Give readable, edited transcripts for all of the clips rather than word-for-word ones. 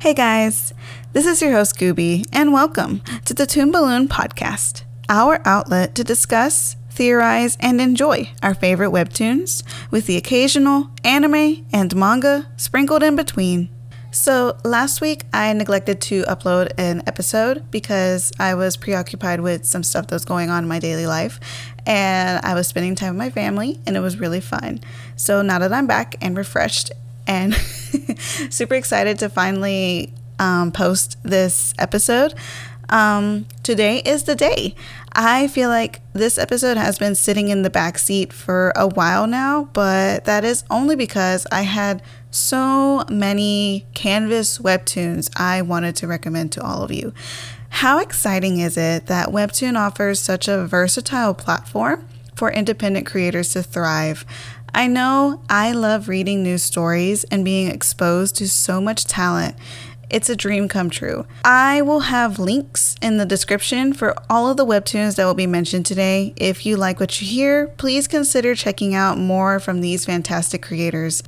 Hey guys, this is your host Gooby, and welcome to the Toon Balloon Podcast, our outlet to discuss, theorize, and enjoy our favorite webtoons with the occasional anime and manga sprinkled in between. So last week I neglected to upload an episode because I was preoccupied with some stuff that was going on in my daily life, and I was spending time with my family, and it was really fun. So now that I'm back and refreshed and super excited to finally post this episode. Today is the day. I feel like this episode has been sitting in the backseat for a while now, but that is only because I had so many Canvas Webtoons I wanted to recommend to all of you. How exciting is it that Webtoon offers such a versatile platform for independent creators to thrive? I know I love reading new stories and being exposed to so much talent. It's a dream come true. I will have links in the description for all of the webtoons that will be mentioned today. If you like what you hear, please consider checking out more from these fantastic creators.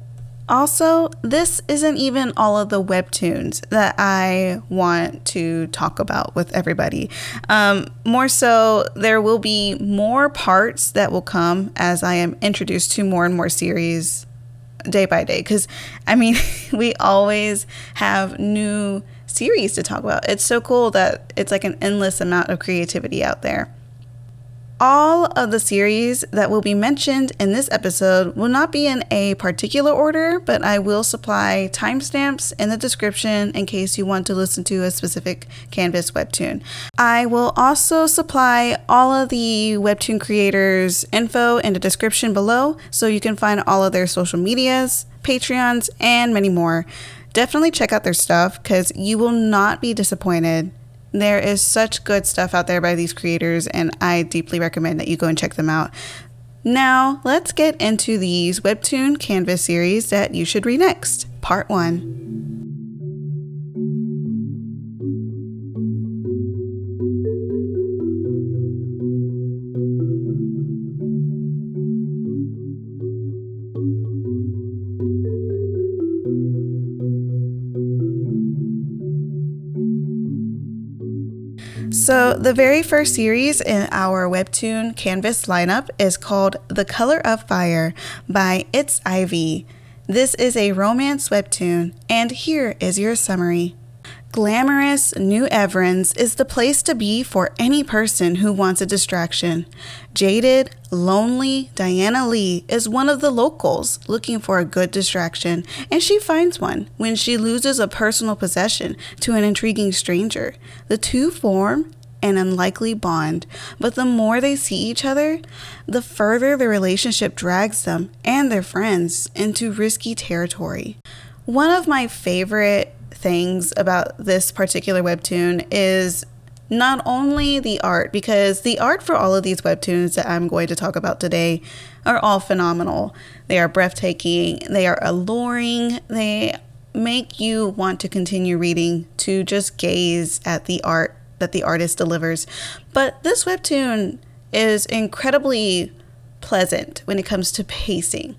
Also, this isn't even all of the webtoons that I want to talk about with everybody. More so, there will be more parts that will come as I am introduced to more and more series day by day. Because, I mean, we always have new series to talk about. It's so cool that it's like an endless amount of creativity out there. All of the series that will be mentioned in this episode will not be in a particular order, but I will supply timestamps in the description in case you want to listen to a specific Canvas webtoon. I will also supply all of the webtoon creators' info in the description below, so you can find all of their social medias, Patreons, and many more. Definitely check out their stuff because you will not be disappointed. There is such good stuff out there by these creators, and I deeply recommend that you go and check them out. Now, let's get into these Webtoon Canvas series that you should read next. Part 1. So the very first series in our Webtoon Canvas lineup is called The Color of Fire by It's Ivy. This is a romance webtoon, and here is your summary. Glamorous New Everins is the place to be for any person who wants a distraction. Jaded, lonely Diana Lee is one of the locals looking for a good distraction, and she finds one when she loses a personal possession to an intriguing stranger. The two form an unlikely bond, but the more they see each other, the further the relationship drags them and their friends into risky territory. One of my favorite things about this particular webtoon is not only the art, because the art for all of these webtoons that I'm going to talk about today are all phenomenal. They are breathtaking, they are alluring, they make you want to continue reading to just gaze at the art that the artist delivers. But this webtoon is incredibly pleasant when it comes to pacing.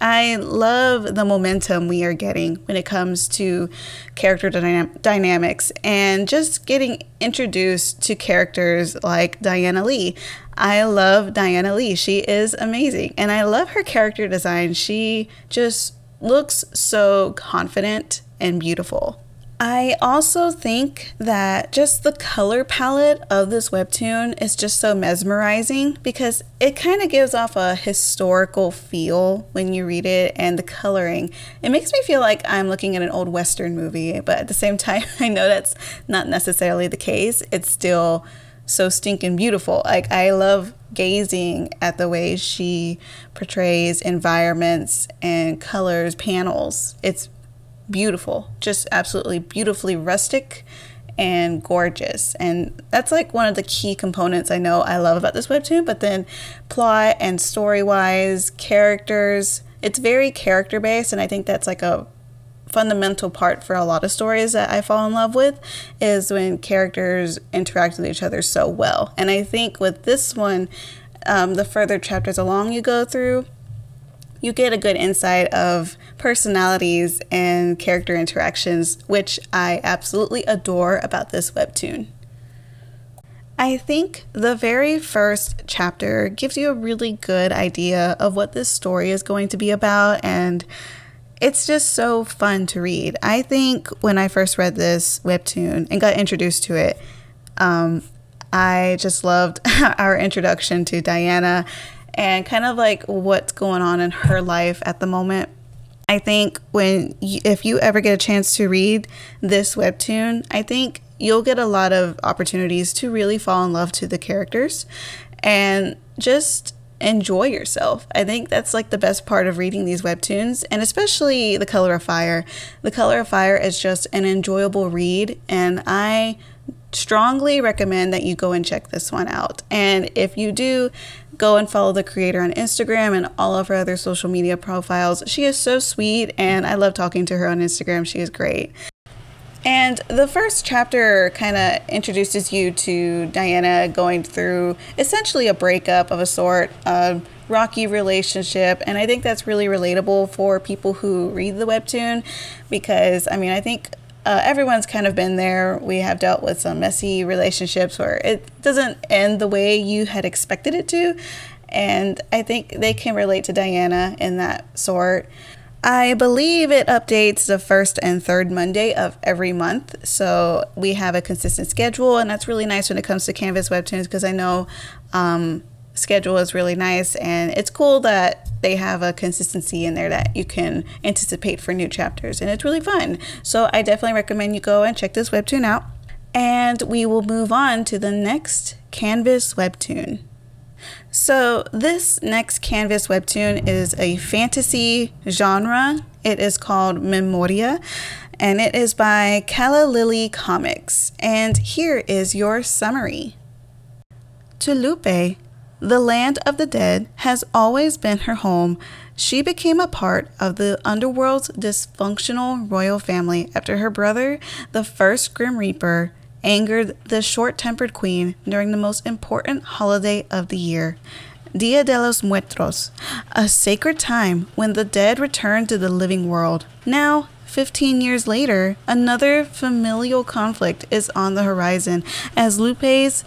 I love the momentum we are getting when it comes to character dynamics and just getting introduced to characters like Diana Lee. I love Diana Lee. She is amazing. And I love her character design. She just looks so confident and beautiful. I also think that just the color palette of this webtoon is just so mesmerizing because it kind of gives off a historical feel when you read it, and the coloring. It makes me feel like I'm looking at an old Western movie, but at the same time, I know that's not necessarily the case. It's still so stinking beautiful. Like, I love gazing at the way she portrays environments and colors, panels. It's beautiful, just absolutely beautifully rustic and gorgeous. And that's like one of the key components I know I love about this webtoon. But then plot and story wise, characters, it's very character based. And I think that's like a fundamental part for a lot of stories that I fall in love with, is when characters interact with each other so well. And I think with this one, the further chapters along you go through, you get a good insight of personalities and character interactions, which I absolutely adore about this webtoon. I think the very first chapter gives you a really good idea of what this story is going to be about, and it's just so fun to read. I think when I first read this webtoon and got introduced to it, I just loved our introduction to Diana and kind of like what's going on in her life at the moment. I think if you ever get a chance to read this webtoon, I think you'll get a lot of opportunities to really fall in love to the characters and just enjoy yourself. I think that's like the best part of reading these webtoons, and especially The Color of Fire. The Color of Fire is just an enjoyable read, and I strongly recommend that you go and check this one out. And if you do, go and follow the creator on Instagram and all of her other social media profiles. She is so sweet, and I love talking to her on Instagram. She is great. And the first chapter kind of introduces you to Diana going through essentially a breakup of a sort, a rocky relationship. And I think that's really relatable for people who read the webtoon, because I think everyone's kind of been there. We have dealt with some messy relationships where it doesn't end the way you had expected it to. And I think they can relate to Diana in that sort. I believe it updates the first and third Monday of every month, so we have a consistent schedule, and that's really nice when it comes to Canvas Webtoons, because I know schedule is really nice, and it's cool that they have a consistency in there that you can anticipate for new chapters, and it's really fun. So I definitely recommend you go and check this webtoon out, and we will move on to the next Canvas Webtoon. So this next Canvas webtoon is a fantasy genre. It is called Memoria, and it is by Calla Lily Comics. And here is your summary. Tulupe, the land of the dead, has always been her home. She became a part of the underworld's dysfunctional royal family after her brother, the first Grim Reaper, angered the short-tempered queen during the most important holiday of the year, Dia de los Muertos, a sacred time when the dead return to the living world. Now, 15 years later, another familial conflict is on the horizon as Lupe's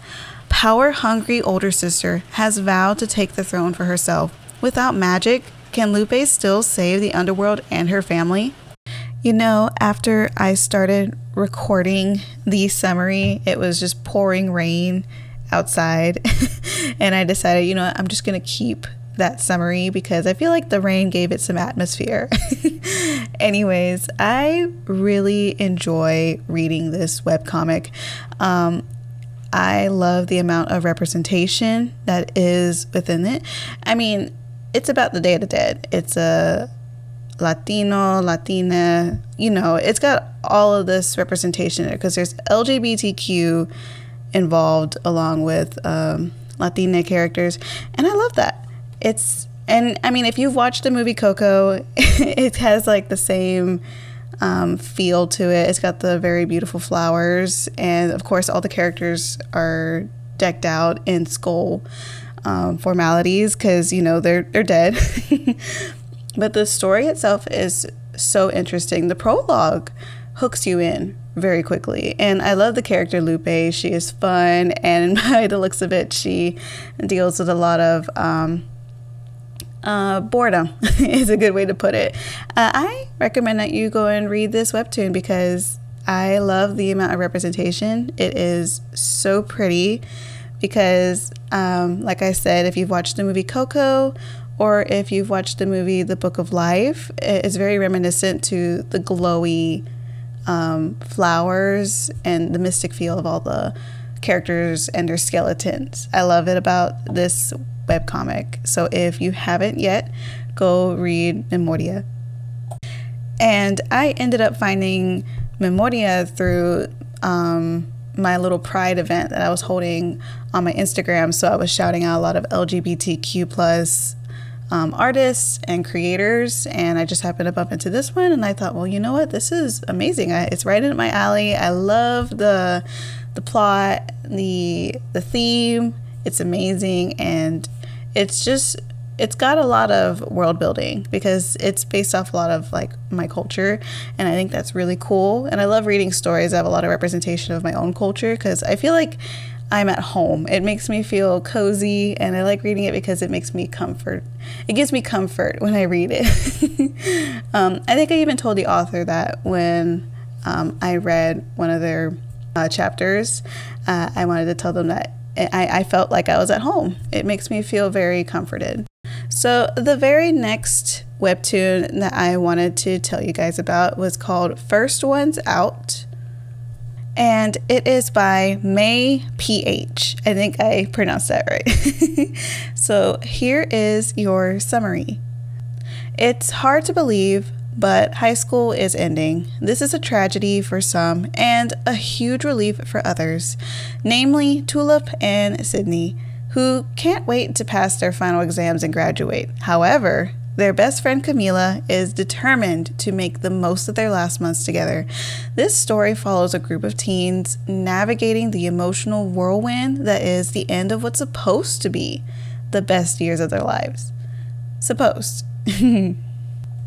power-hungry older sister has vowed to take the throne for herself. Without magic, can Lupe still save the underworld and her family? You know, after I started recording the summary, it was just pouring rain outside and I decided, I'm just going to keep that summary because I feel like the rain gave it some atmosphere. Anyways, I really enjoy reading this webcomic. I love the amount of representation that is within it. It's about the Day of the Dead. It's a Latino, Latina, it's got all of this representation there because there's LGBTQ involved along with Latina characters, and I love that. If you've watched the movie Coco, it has like the same feel to it. It's got the very beautiful flowers, and of course all the characters are decked out in skull formalities because they're dead. But the story itself is so interesting. The prologue hooks you in very quickly. And I love the character Lupe. She is fun. And by the looks of it, she deals with a lot of boredom is a good way to put it. I recommend that you go and read this webtoon because I love the amount of representation. It is so pretty because, like I said, if you've watched the movie Coco, or if you've watched the movie The Book of Life, it's very reminiscent to the glowy flowers and the mystic feel of all the characters and their skeletons. I love it about this webcomic. So if you haven't yet, go read Memoria. And I ended up finding Memoria through my little pride event that I was holding on my Instagram. So I was shouting out a lot of LGBTQ plus artists and creators, and I just happened to bump into this one, and I thought, well, you know what, this is amazing. It's right in my alley. I love the plot, the theme. It's amazing, and it's just it's got a lot of world building because it's based off a lot of like my culture, and I think that's really cool. And I love reading stories that have a lot of representation of my own culture because I feel like I'm at home. It makes me feel cozy, and I like reading it because it makes me comfort. It gives me comfort when I read it. I think I even told the author that when I read one of their chapters, I wanted to tell them that I felt like I was at home. It makes me feel very comforted. So the very next webtoon that I wanted to tell you guys about was called First Ones Out. And it is by May PH. I think I pronounced that right. So here is your summary. It's hard to believe, but high school is ending. This is a tragedy for some and a huge relief for others, namely Tulip and Sydney, who can't wait to pass their final exams and graduate. However, their best friend Camila is determined to make the most of their last months together. This story follows a group of teens navigating the emotional whirlwind that is the end of what's supposed to be the best years of their lives. Supposed.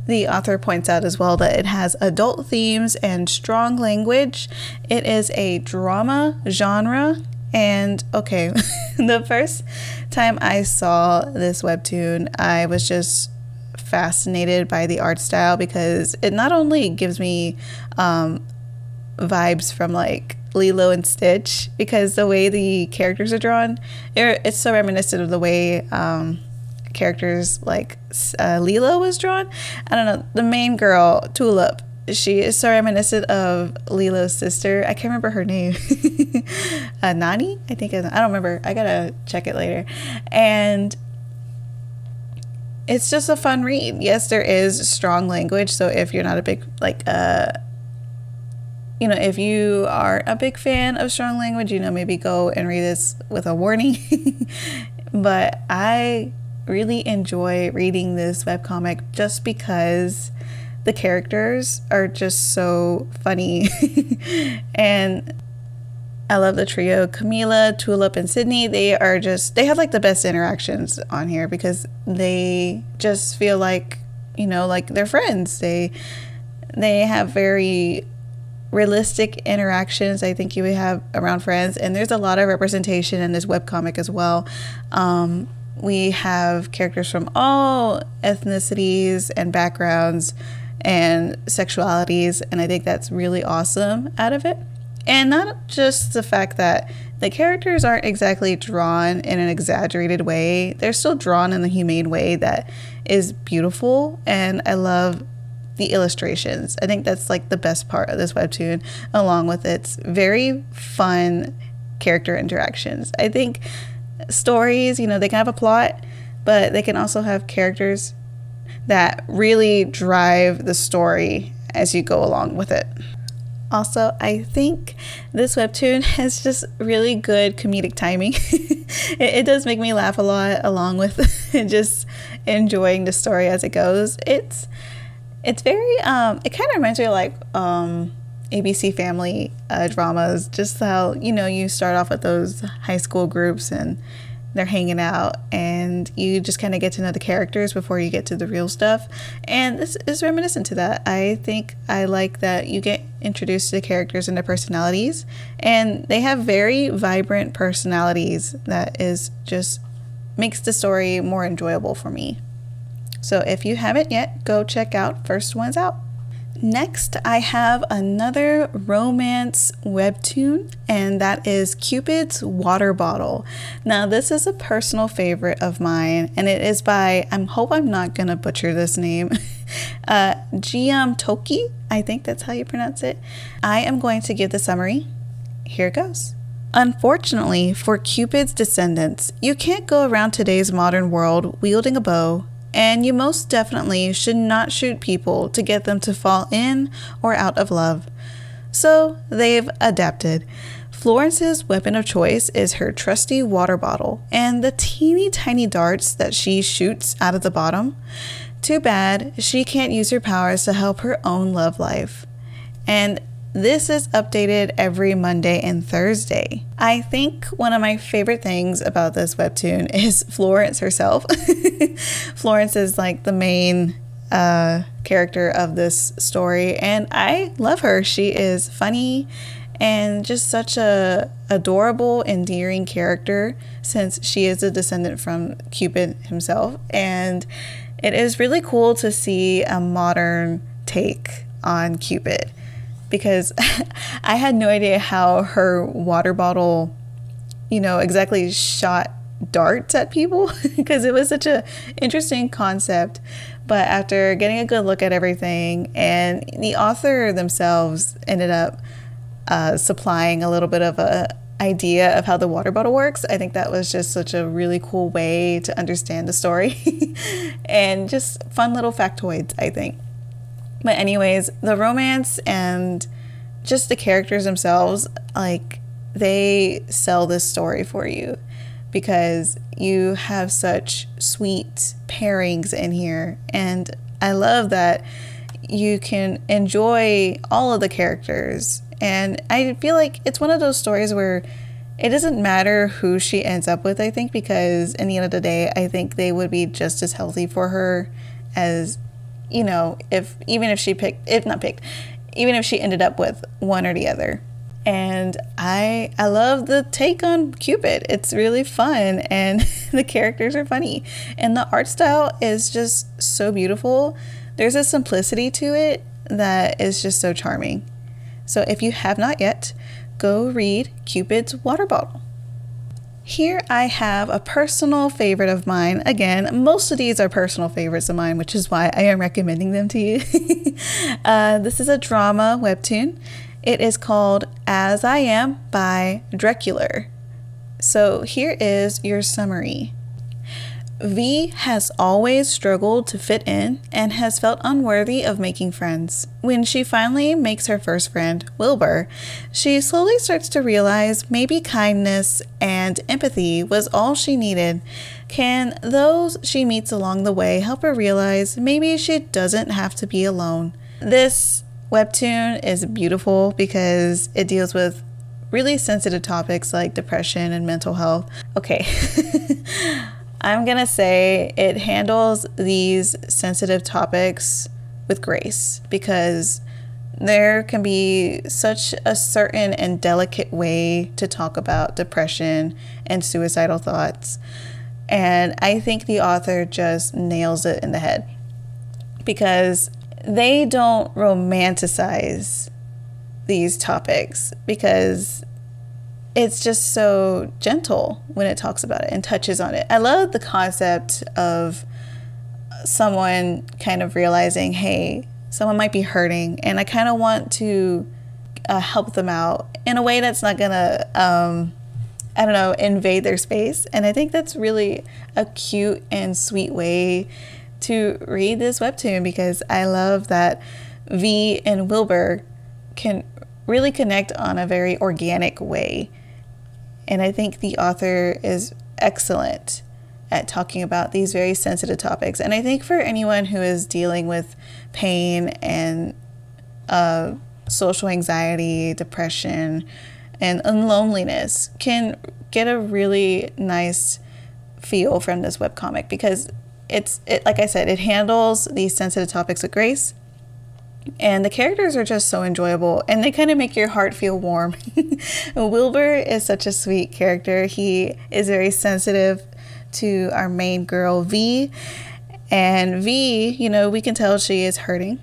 The author points out as well that it has adult themes and strong language. It is a drama genre. And okay, the first time I saw this webtoon, I was just fascinated by the art style because it not only gives me vibes from like Lilo and Stitch, because the way the characters are drawn, it's so reminiscent of the way characters like Lilo was drawn. I don't know, the main girl, Tulip, she is so reminiscent of Lilo's sister. I can't remember her name. Nani? I don't remember. I gotta check it later. And it's just a fun read. Yes, there is strong language. So if you're not a big, if you are a big fan of strong language, maybe go and read this with a warning. But I really enjoy reading this webcomic just because the characters are just so funny. And I love the trio, Camila, Tulip, and Sydney. They have like the best interactions on here because they just feel like, like they're friends. They have very realistic interactions I think you would have around friends. And there's a lot of representation in this webcomic as well. We have characters from all ethnicities and backgrounds and sexualities, and I think that's really awesome out of it. And not just the fact that the characters aren't exactly drawn in an exaggerated way, they're still drawn in the humane way that is beautiful, and I love the illustrations. I think that's like the best part of this webtoon, along with its very fun character interactions. I think stories, they can have a plot, but they can also have characters that really drive the story as you go along with it. Also, I think this webtoon has just really good comedic timing. It does make me laugh a lot, along with just enjoying the story as it goes. It's very, it kind of reminds me of ABC Family dramas, just how, you start off with those high school groups and they're hanging out and you just kind of get to know the characters before you get to the real stuff. And this is reminiscent to that. I think I like that you get introduced to the characters and their personalities, and they have very vibrant personalities that is just makes the story more enjoyable for me. So if you haven't yet, go check out First Ones Out. Next, I have another romance webtoon, and that is Cupid's Water Bottle. Now, this is a personal favorite of mine, and it is by, I hope I'm not going to butcher this name, Giam Toki. I think that's how you pronounce it. I am going to give the summary. Here it goes. Unfortunately, for Cupid's descendants, you can't go around today's modern world wielding a bow, and you most definitely should not shoot people to get them to fall in or out of love. So they've adapted. Florence's weapon of choice is her trusty water bottle and the teeny tiny darts that she shoots out of the bottom. Too bad she can't use her powers to help her own love life. And This is updated every Monday and Thursday. I think one of my favorite things about this webtoon is Florence herself. Florence is like the main character of this story, and I love her. She is funny and just such a adorable, endearing character, since she is a descendant from Cupid himself. And it is really cool to see a modern take on Cupid, because I had no idea how her water bottle, exactly shot darts at people, because it was such an interesting concept. But after getting a good look at everything, and the author themselves ended up supplying a little bit of a idea of how the water bottle works, I think that was just such a really cool way to understand the story and just fun little factoids, I think. But anyways, the romance and just the characters themselves, like, they sell this story for you, because you have such sweet pairings in here. And I love that you can enjoy all of the characters. And I feel like it's one of those stories where it doesn't matter who she ends up with, I think, because in the end of the day, I think they would be just as healthy for her as, even if she ended up with one or the other. And I love the take on Cupid. It's really fun, and the characters are funny, and the art style is just so beautiful. There's a simplicity to it that is just so charming. So if you have not yet, go read Cupid's Water Bottle. Here I have a personal favorite of mine. Again, most of these are personal favorites of mine, which is why I am recommending them to you. This is a drama webtoon. It is called As I Am by Dracular. So here is your summary. V has always struggled to fit in and has felt unworthy of making friends. When she finally makes her first friend, Wilbur, she slowly starts to realize maybe kindness and empathy was all she needed. Can those she meets along the way help her realize maybe she doesn't have to be alone? This webtoon is beautiful because it deals with really sensitive topics like depression and mental health. Okay. I'm gonna say it handles these sensitive topics with grace, because there can be such a certain and delicate way to talk about depression and suicidal thoughts. And I think the author just nails it in the head, because they don't romanticize these topics, because it's just so gentle when it talks about it and touches on it. I love the concept of someone kind of realizing, hey, someone might be hurting, and I kind of want to help them out in a way that's not gonna, invade their space. And I think that's really a cute and sweet way to read this webtoon, because I love that V and Wilbur can really connect on a very organic way. And I think the author is excellent at talking about these very sensitive topics. And I think for anyone who is dealing with pain and social anxiety, depression, and loneliness, can get a really nice feel from this webcomic, because it, like I said, it handles these sensitive topics with grace. And the characters are just so enjoyable, and they kind of make your heart feel warm. Wilbur is such a sweet character. He is very sensitive to our main girl, V. And V, we can tell she is hurting,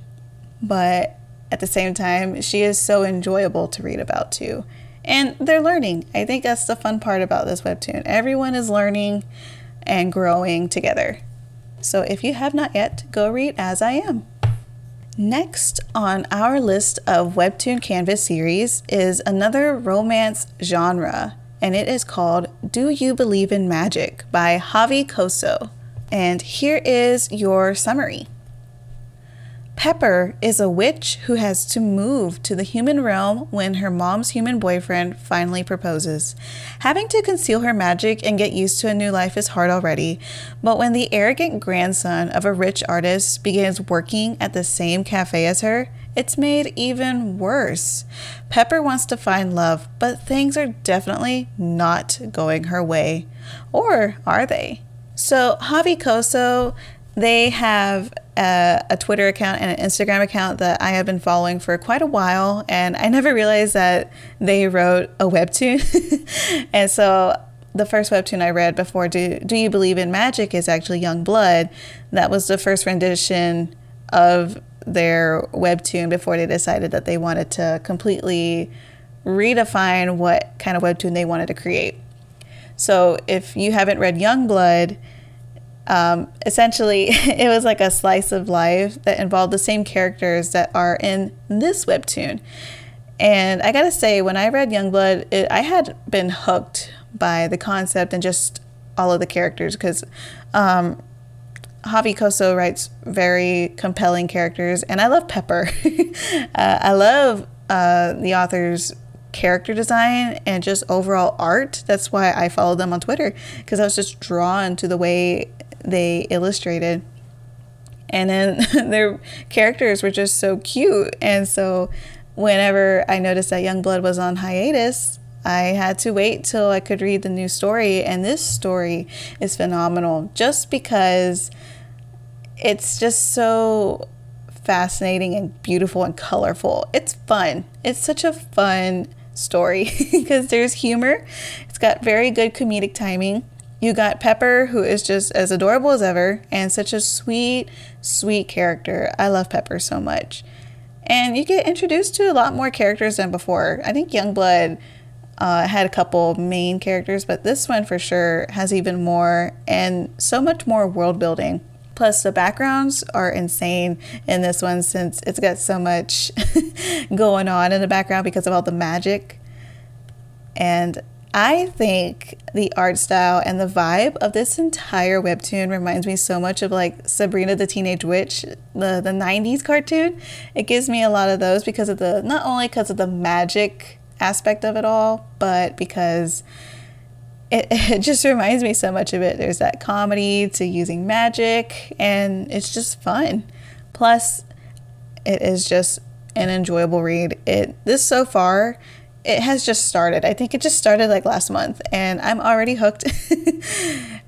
but at the same time, she is so enjoyable to read about too. And they're learning. I think that's the fun part about this webtoon. Everyone is learning and growing together. So if you have not yet, go read As I Am. Next on our list of Webtoon Canvas series is another romance genre, and it is called Do You Believe in Magic by Javi Koso. And here is your summary. Pepper is a witch who has to move to the human realm when her mom's human boyfriend finally proposes. Having to conceal her magic and get used to a new life is hard already, but when the arrogant grandson of a rich artist begins working at the same cafe as her, it's made even worse. Pepper wants to find love, but things are definitely not going her way. Or are they? So Javi Koso, they have a Twitter account and an Instagram account that I have been following for quite a while, and I never realized that they wrote a webtoon. And so the first webtoon I read before Do You Believe in Magic is actually Young Blood. That was the first rendition of their webtoon before they decided that they wanted to completely redefine what kind of webtoon they wanted to create. So if you haven't read Young Blood, essentially it was like a slice of life that involved the same characters that are in this webtoon. And I gotta say, when I read Youngblood, I had been hooked by the concept and just all of the characters, because Javi Koso writes very compelling characters, and I love Pepper. I love the author's character design and just overall art. That's why I followed them on Twitter, because I was just drawn to the way they illustrated, and then their characters were just so cute. And so whenever I noticed that Youngblood was on hiatus, I had to wait till I could read the new story, and this story is phenomenal just because it's just so fascinating and beautiful and colorful. It's fun. It's such a fun story because there's humor. It's got very good comedic timing. You got Pepper, who is just as adorable as ever and such a sweet, sweet character. I love Pepper so much. And you get introduced to a lot more characters than before. I think Youngblood had a couple main characters, but this one for sure has even more and so much more world building. Plus the backgrounds are insane in this one, since it's got so much going on in the background because of all the magic. And I think the art style and the vibe of this entire webtoon reminds me so much of like Sabrina the Teenage Witch, the 90s cartoon. It gives me a lot of those because of the, not only because of the magic aspect of it all, but because it just reminds me so much of it. There's that comedy to using magic, and it's just fun. Plus, it is just an enjoyable read. It has just started. I think it just started like last month, and I'm already hooked.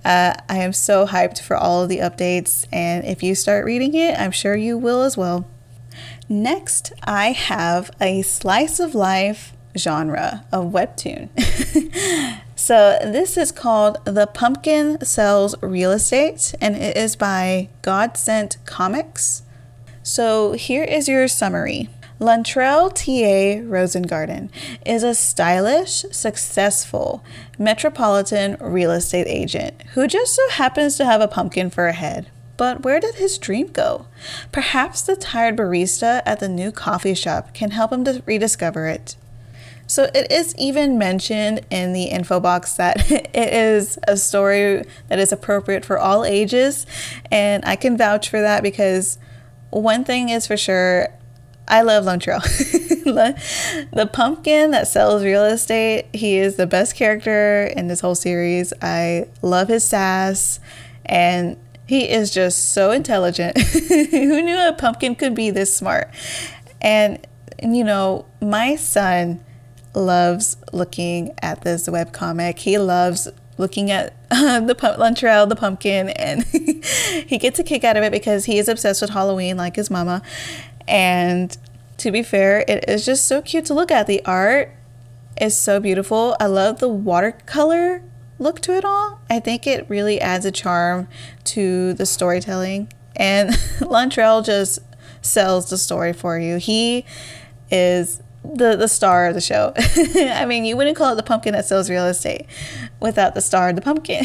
I am so hyped for all of the updates, and if you start reading it, I'm sure you will as well. Next, I have a slice of life genre of webtoon. So this is called The Pumpkin Sells Real Estate, and it is by Godsent Comics. So here is your summary. Lantrell T.A. Rosengarden is a stylish, successful, metropolitan real estate agent who just so happens to have a pumpkin for a head. But where did his dream go? Perhaps the tired barista at the new coffee shop can help him to rediscover it. So it is even mentioned in the info box that it is a story that is appropriate for all ages, and I can vouch for that because one thing is for sure, I love Lantrell. The pumpkin that sells real estate, he is the best character in this whole series. I love his sass, and he is just so intelligent. Who knew a pumpkin could be this smart? And, you know, my son loves looking at this webcomic. He loves looking at Lantrell the pumpkin, and he gets a kick out of it because he is obsessed with Halloween like his mama. And to be fair, it is just so cute to look at. The art is so beautiful. I love the watercolor look to it all. I think it really adds a charm to the storytelling. And Lantrell just sells the story for you. He is the star of the show. I mean, you wouldn't call it the pumpkin that sells real estate without the star of the pumpkin.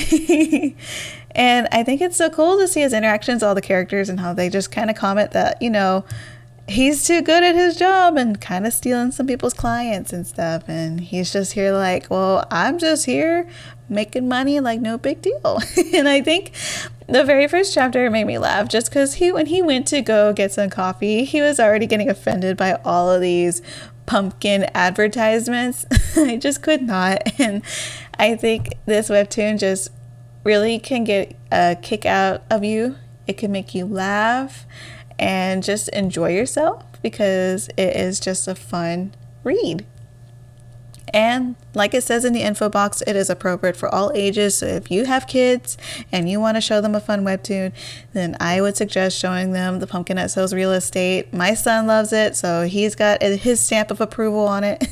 And I think it's so cool to see his interactions, all the characters, and how they just kind of comment that, you know, he's too good at his job and kind of stealing some people's clients and stuff. And he's just here like, well, I'm just here making money like no big deal. And I think The very first chapter made me laugh just because when he went to go get some coffee, he was already getting offended by all of these pumpkin advertisements. I just could not. And I think this webtoon just really can get a kick out of you. It can make you laugh and just enjoy yourself because it is just a fun read. And like it says in the info box, it is appropriate for all ages. So if you have kids and you want to show them a fun webtoon, then I would suggest showing them The Pumpkin That Sells Real Estate. My son loves it, so he's got his stamp of approval on it.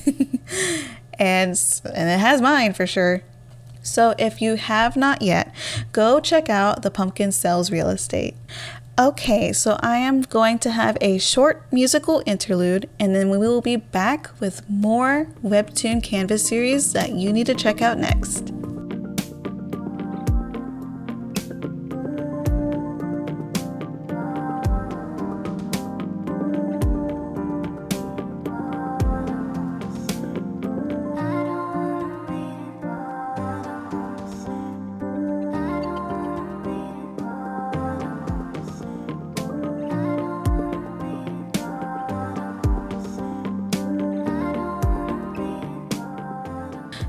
and it has mine for sure. So if you have not yet, go check out The Pumpkin Sells Real Estate. Okay, so I am going to have a short musical interlude, and then we will be back with more Webtoon Canvas series that you need to check out next.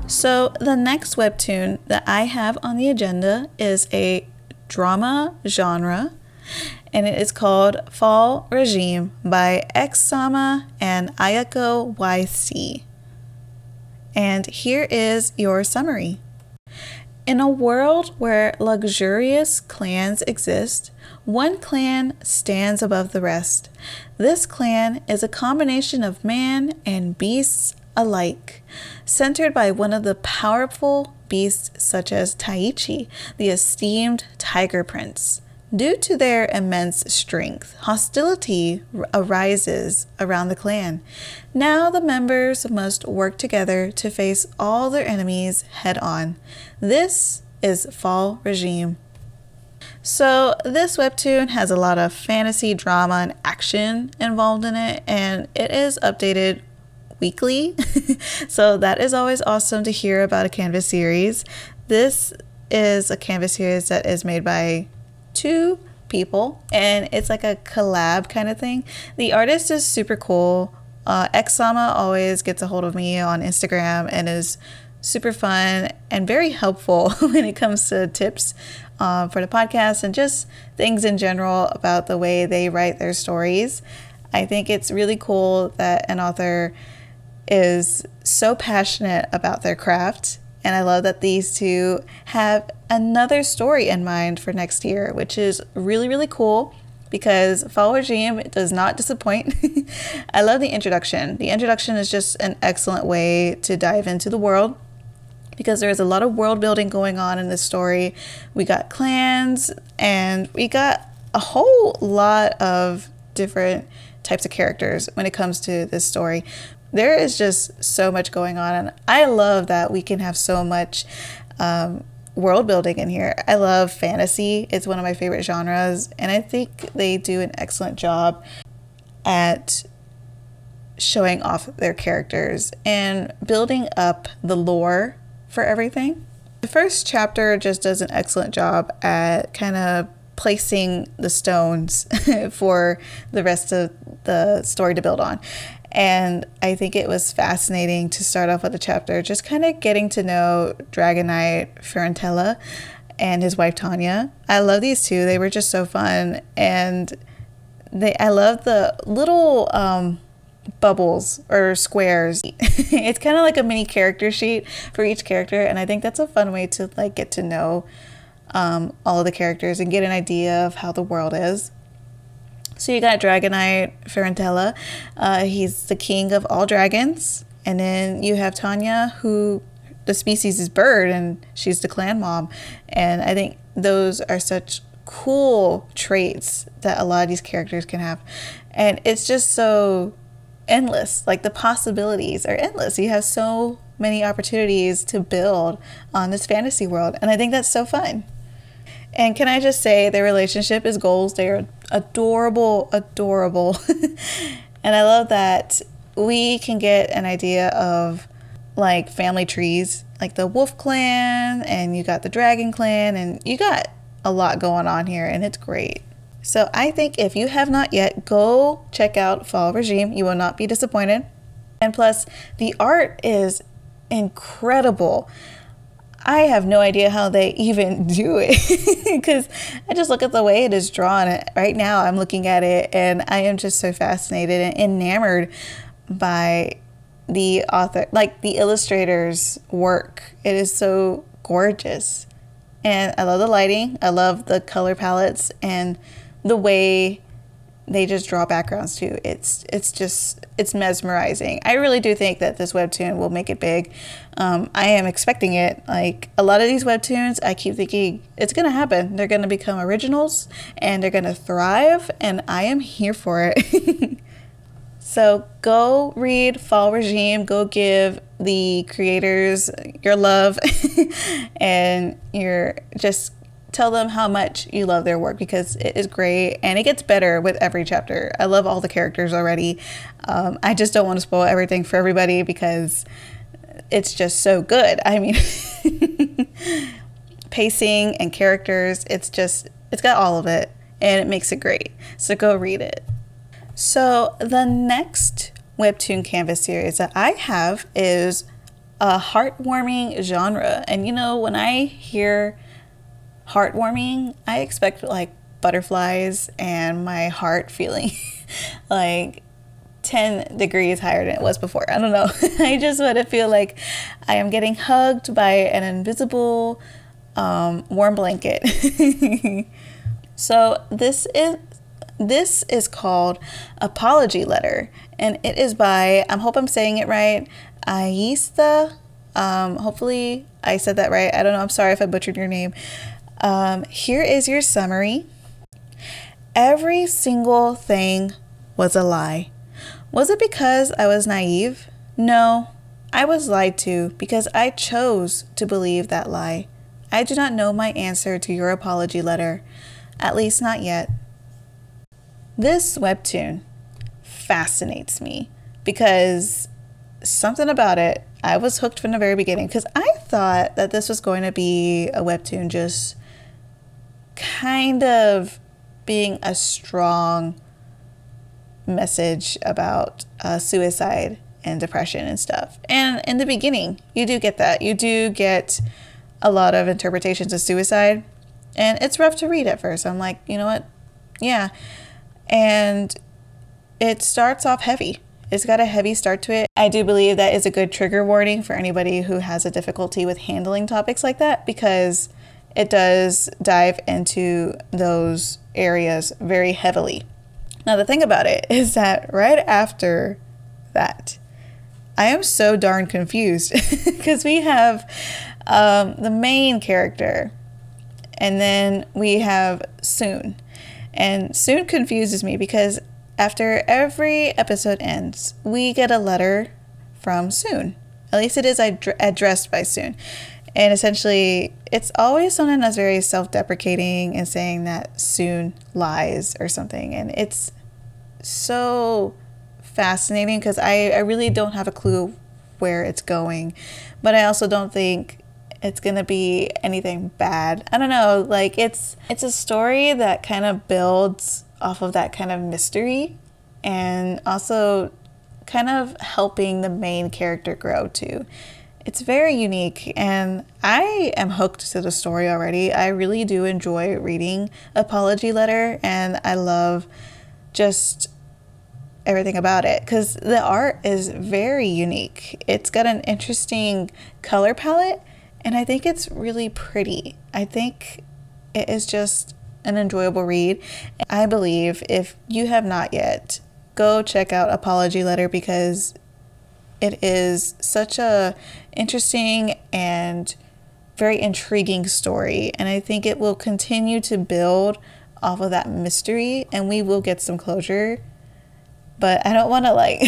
So the next webtoon that I have on the agenda is a drama genre, and it is called Fall Regime by Xsama and Ayako YC. And here is your summary. In a world where luxurious clans exist, one clan stands above the rest. This clan is a combination of man and beasts alike, centered by one of the powerful beasts such as Taichi, the esteemed Tiger Prince. Due to their immense strength, hostility arises around the clan. Now the members must work together to face all their enemies head on. This is Fall Regime. So this webtoon has a lot of fantasy, drama, and action involved in it, and it is updated weekly. So that is always awesome to hear about a Canvas series. This is a Canvas series that is made by two people, and it's like a collab kind of thing. The artist is super cool. Xsama always gets a hold of me on Instagram and is super fun and very helpful when it comes to tips for the podcast and just things in general about the way they write their stories. I think it's really cool that an author is so passionate about their craft, and I love that these two have another story in mind for next year, which is really, really cool because Fall Regime does not disappoint. I love the introduction. The introduction is just an excellent way to dive into the world because there is a lot of world building going on in this story. We got clans and we got a whole lot of different types of characters when it comes to this story. There is just so much going on, and I love that we can have so much world building in here. I love fantasy. It's one of my favorite genres, and I think they do an excellent job at showing off their characters and building up the lore for everything. The first chapter just does an excellent job at kind of placing the stones for the rest of the story to build on. And I think it was fascinating to start off with a chapter just kind of getting to know Dragonite Ferentella and his wife Tanya. I love these two. They were just so fun. And I love the little bubbles or squares. It's kind of like a mini character sheet for each character. And I think that's a fun way to like get to know all of the characters and get an idea of how the world is. So you got Dragonite Ferentella. He's the king of all dragons. And then you have Tanya, who the species is bird, and she's the clan mom. And I think those are such cool traits that a lot of these characters can have. And it's just so endless. Like the possibilities are endless. You have so many opportunities to build on this fantasy world. And I think that's so fun. And can I just say their relationship is goals. They are adorable, adorable. And I love that we can get an idea of like family trees, like the wolf clan, and you got the dragon clan, and you got a lot going on here, and it's great. So I think if you have not yet, go check out Fall Regime. You will not be disappointed. And plus, the art is incredible. I have no idea how they even do it because I just look at the way it is drawn. Right now I'm looking at it and I am just so fascinated and enamored by the author, like the illustrator's work. It is so gorgeous. And I love the lighting. I love the color palettes and the way they just draw backgrounds too. It's mesmerizing. I really do think that this webtoon will make it big. I am expecting it. Like a lot of these webtoons, I keep thinking it's gonna happen. They're gonna become originals and they're gonna thrive, and I am here for it. So go read Fall Regime. Go give the creators your love and your just tell them how much you love their work, because it is great and it gets better with every chapter. I love all the characters already. I just don't want to spoil everything for everybody because it's just so good. I mean, pacing and characters, it's got all of it and it makes it great. So go read it. So the next webtoon canvas series that I have is a heartwarming genre. And you know, when I hear heartwarming, I expect like butterflies and my heart feeling like 10 degrees higher than it was before. I don't know. I just want to feel like I am getting hugged by an invisible warm blanket. So this is called Apology Letter, and it is by, I hope I'm saying it right, Aista. Hopefully I said that right. I don't know. I'm sorry if I butchered your name. Here is your summary. Every single thing was a lie. Was it because I was naive? No, I was lied to because I chose to believe that lie. I do not know my answer to your apology letter, at least not yet. This webtoon fascinates me because something about it, I was hooked from the very beginning, because I thought that this was going to be a webtoon just kind of being a strong message about suicide and depression and stuff. And in the beginning, you do get that. You do get a lot of interpretations of suicide, and it's rough to read at first. I'm like, you know what? Yeah. And it starts off heavy. It's got a heavy start to it. I do believe that is a good trigger warning for anybody who has a difficulty with handling topics like that, because it does dive into those areas very heavily. Now, the thing about it is that right after that, I am so darn confused because we have the main character, and then we have Soon. And Soon confuses me because after every episode ends, we get a letter from Soon. At least it is addressed by Soon. And essentially, it's always something that's very self-deprecating and saying that Soon lies or something. And it's so fascinating because I really don't have a clue where it's going. But I also don't think it's going to be anything bad. I don't know. Like, it's a story that kind of builds off of that kind of mystery, and also kind of helping the main character grow too. It's very unique, and I am hooked to the story already. I really do enjoy reading Apology Letter, and I love just everything about it because the art is very unique. It's got an interesting color palette, and I think it's really pretty. I think it is just an enjoyable read. I believe if you have not yet, go check out Apology Letter because it is such a interesting and very intriguing story, and I think it will continue to build off of that mystery, and we will get some closure. But I don't want to like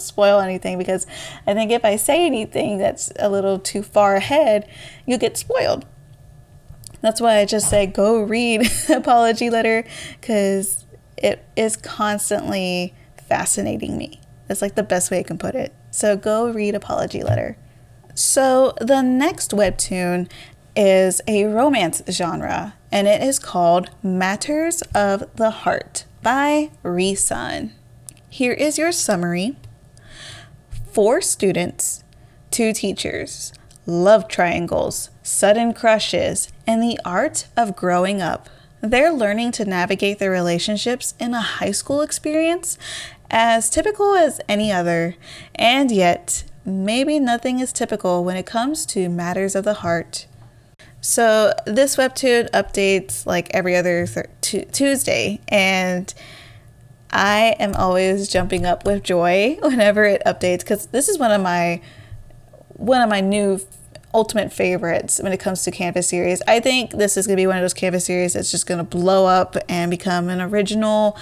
spoil anything, because I think if I say anything that's a little too far ahead, you'll get spoiled. That's why I just say go read Apology Letter, because it is constantly fascinating me. That's like the best way I can put it. So go read Apology Letter. So the next webtoon is a romance genre, and it is called Matters of the Heart by Resun. Here is your summary. 4 students, 2 teachers, love triangles, sudden crushes, and the art of growing up. They're learning to navigate their relationships in a high school experience as typical as any other, and yet maybe nothing is typical when it comes to matters of the heart. So this webtoon updates like every other Tuesday, and I am always jumping up with joy whenever it updates, because this is one of my new ultimate favorites when it comes to Canvas series. I think this is going to be one of those Canvas series that's just going to blow up and become an original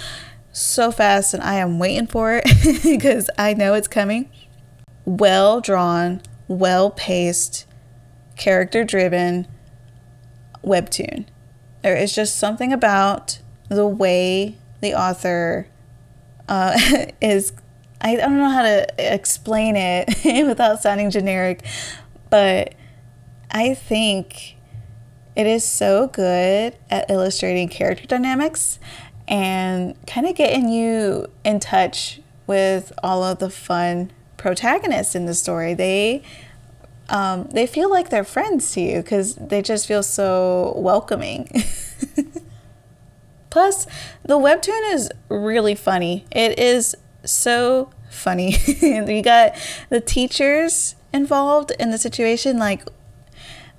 so fast, and I am waiting for it because I know it's coming. Well-drawn, well-paced, character-driven webtoon. There is just something about the way the author is, I don't know how to explain it without sounding generic, but I think it is so good at illustrating character dynamics and kind of getting you in touch with all of the fun protagonists in the story. They feel like they're friends to you because they just feel so welcoming. Plus, the webtoon is really funny. It is so funny. You got the teachers involved in the situation. Like,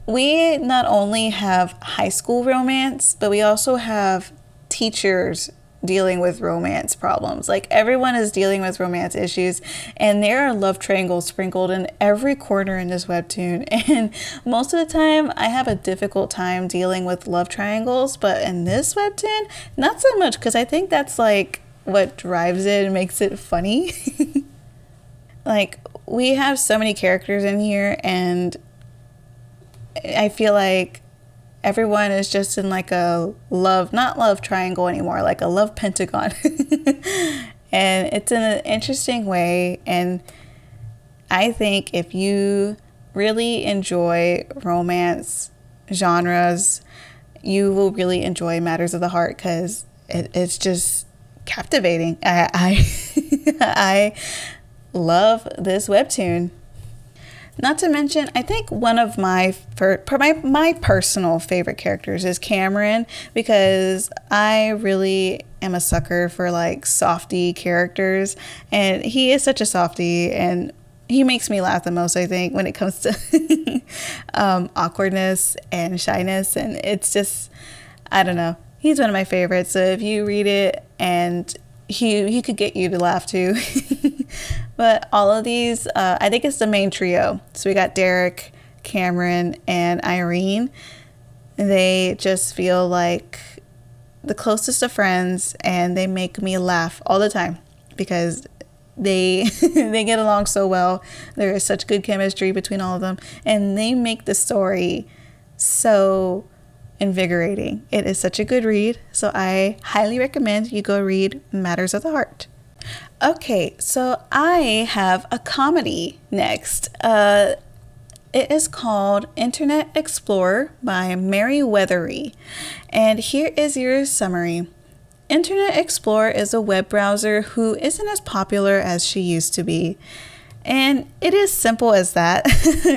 we not only have high school romance, but we also have teachers dealing with romance problems. Like, everyone is dealing with romance issues, and there are love triangles sprinkled in every corner in this webtoon. And most of the time I have a difficult time dealing with love triangles, but in this webtoon, not so much, because I think that's like what drives it and makes it funny. Like, we have so many characters in here, and I feel like everyone is just in like a love, not love triangle anymore, like a love pentagon. And it's in an interesting way. And I think if you really enjoy romance genres, you will really enjoy Matters of the Heart, because it's just captivating. I love this webtoon. Not to mention, I think one of my personal favorite characters is Cameron, because I really am a sucker for like softy characters, and he is such a softy, and he makes me laugh the most, I think, when it comes to awkwardness and shyness, and it's just, I don't know. He's one of my favorites, so if you read it, and he could get you to laugh too. But all of these, I think it's the main trio. So we got Derek, Cameron, and Irene. They just feel like the closest of friends, and they make me laugh all the time because they they get along so well. There is such good chemistry between all of them, and they make the story so invigorating. It is such a good read, so I highly recommend you go read Matters of the Heart. Okay, so I have a comedy next. It is called Internet Explorer by Mary Weathery, and here is your summary. Internet Explorer is a web browser who isn't as popular as she used to be, and it is simple as that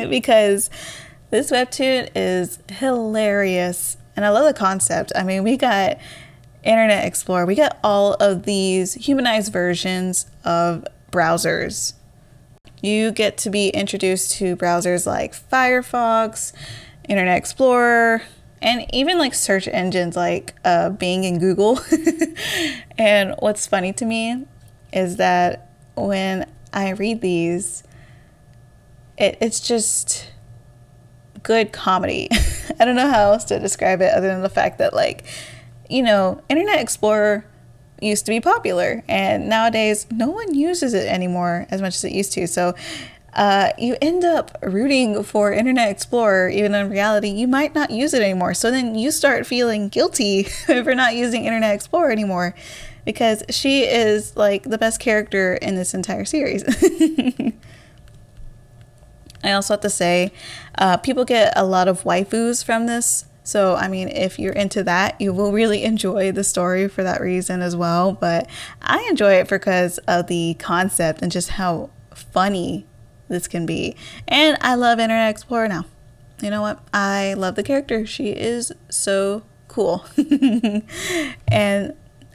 because this webtoon is hilarious, and I love the concept. I mean, we got Internet Explorer. We got all of these humanized versions of browsers. You get to be introduced to browsers like Firefox, Internet Explorer, and even like search engines like Bing and Google. And what's funny to me is that when I read these, it's just good comedy. I don't know how else to describe it other than the fact that, like, you know, Internet Explorer used to be popular, and nowadays no one uses it anymore as much as it used to. So you end up rooting for Internet Explorer, even though in reality you might not use it anymore. So then you start feeling guilty for not using Internet Explorer anymore, because she is like the best character in this entire series. I also have to say, people get a lot of waifus from this So, I mean, if you're into that, you will really enjoy the story for that reason as well. But I enjoy it because of the concept and just how funny this can be. And I love Internet Explorer now. You know what? I love the character. She is so cool. And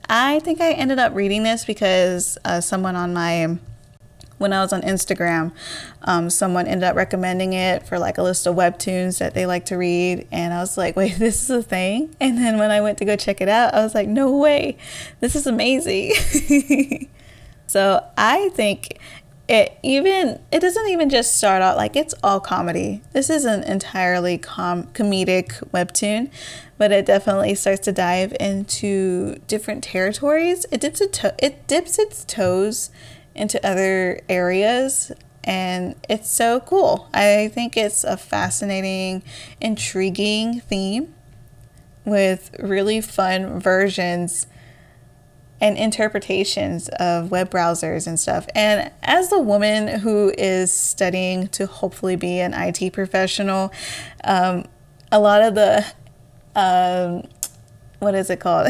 I think I ended up reading this because someone on my... when I was on Instagram, someone ended up recommending it for like a list of webtoons that they like to read. And I was like, wait, this is a thing? And then when I went to go check it out, I was like, no way, this is amazing. So I think it doesn't even just start out like it's all comedy. This is an entirely comedic webtoon, but it definitely starts to dive into different territories. It dips its toes into other areas, and it's so cool. I think it's a fascinating, intriguing theme with really fun versions and interpretations of web browsers and stuff. And as the woman who is studying to hopefully be an IT professional, a lot of the, what is it called?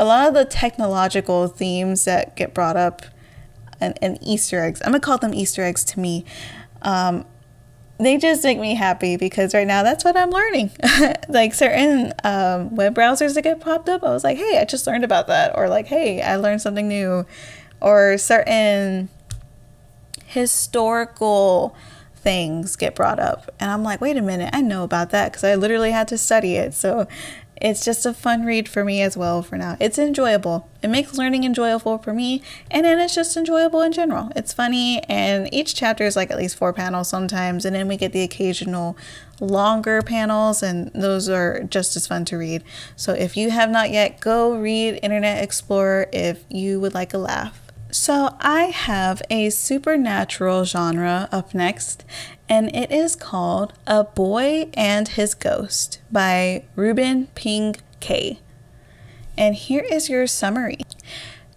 A lot of the technological themes that get brought up and Easter eggs, I'm gonna call them Easter eggs to me. They just make me happy because right now that's what I'm learning. Like certain web browsers that get popped up, I was like, hey, I just learned about that. Or like, hey, I learned something new. Or certain historical things get brought up. And I'm like, wait a minute, I know about that because I literally had to study it. So it's just a fun read for me as well for now. It's enjoyable. It makes learning enjoyable for me. And then it's just enjoyable in general. It's funny. And each chapter is like at least 4 panels sometimes. And then we get the occasional longer panels. And those are just as fun to read. So if you have not yet, go read Internet Explorer if you would like a laugh. So I have a supernatural genre up next. And it is called A Boy and His Ghost by Ruben Ping K. And here is your summary.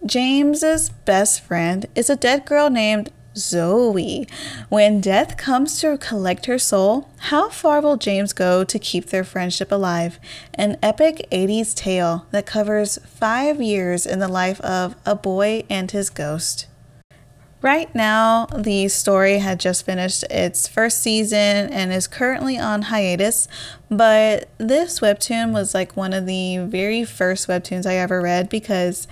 James's best friend is a dead girl named Zoe. When death comes to collect her soul, how far will James go to keep their friendship alive? An epic 80s tale that covers 5 years in the life of A Boy and His Ghost. Right now, the story had just finished its first season and is currently on hiatus, but this webtoon was like one of the very first webtoons I ever read because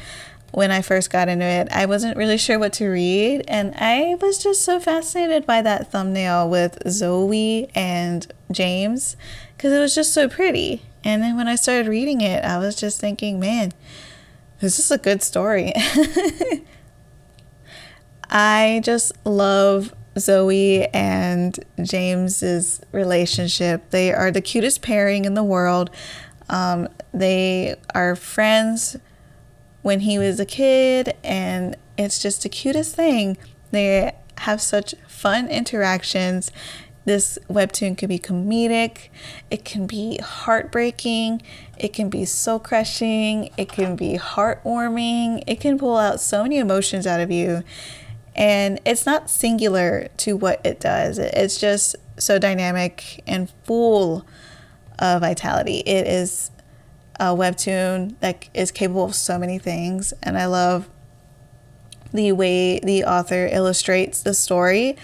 when I first got into it, I wasn't really sure what to read, and I was just so fascinated by that thumbnail with Zoe and James because it was just so pretty. And then when I started reading it, I was just thinking, man, this is a good story. I just love Zoe and James's relationship. They are the cutest pairing in the world. They are friends when he was a kid, and it's just the cutest thing. They have such fun interactions. This webtoon can be comedic, it can be heartbreaking, it can be soul crushing, it can be heartwarming, it can pull out so many emotions out of you. And it's not singular to what it does. It's just so dynamic and full of vitality. It is a webtoon that is capable of so many things. And I love the way the author illustrates the story.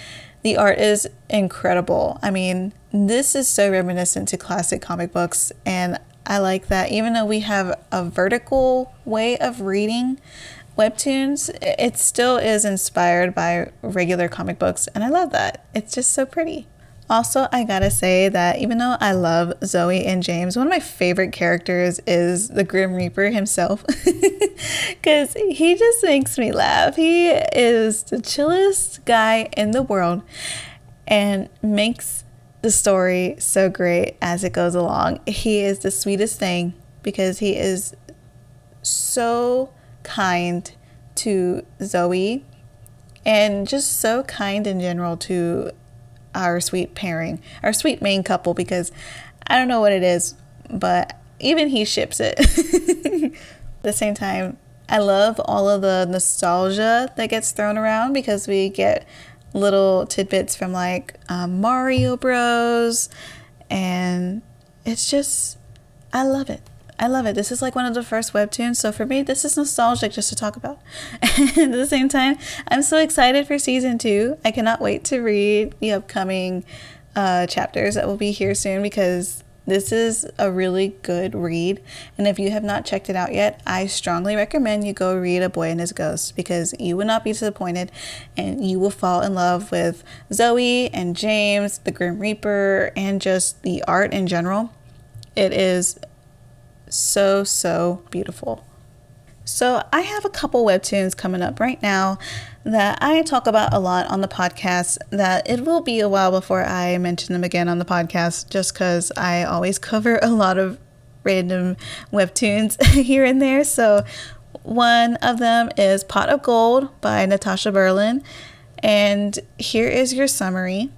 The art is incredible. I mean, this is so reminiscent to classic comic books. And I like that. Even though we have a vertical way of reading webtoons, it still is inspired by regular comic books, and I love that. It's just so pretty. Also, I gotta say that even though I love Zoe and James, one of my favorite characters is the Grim Reaper himself because he just makes me laugh. He is the chillest guy in the world and makes the story so great as it goes along. He is the sweetest thing because he is so kind to Zoe and just so kind in general to our sweet pairing, our sweet main couple, because I don't know what it is, but even he ships it. At the same time, I love all of the nostalgia that gets thrown around because we get little tidbits from like Mario Bros and it's just, I love it. I love it. This is like one of the first webtoons, so for me, this is nostalgic just to talk about. And at the same time, I'm so excited for season 2. I cannot wait to read the upcoming chapters that will be here soon, because this is a really good read. And if you have not checked it out yet, I strongly recommend you go read A Boy and His Ghost, because you will not be disappointed and you will fall in love with Zoe and James, the Grim Reaper, and just the art in general. It is so beautiful. So I have a couple webtoons coming up right now that I talk about a lot on the podcast, that it will be a while before I mention them again on the podcast, just because I always cover a lot of random webtoons here and there. So one of them is Pot of Gold by Natasha Berlin. And here is your summary.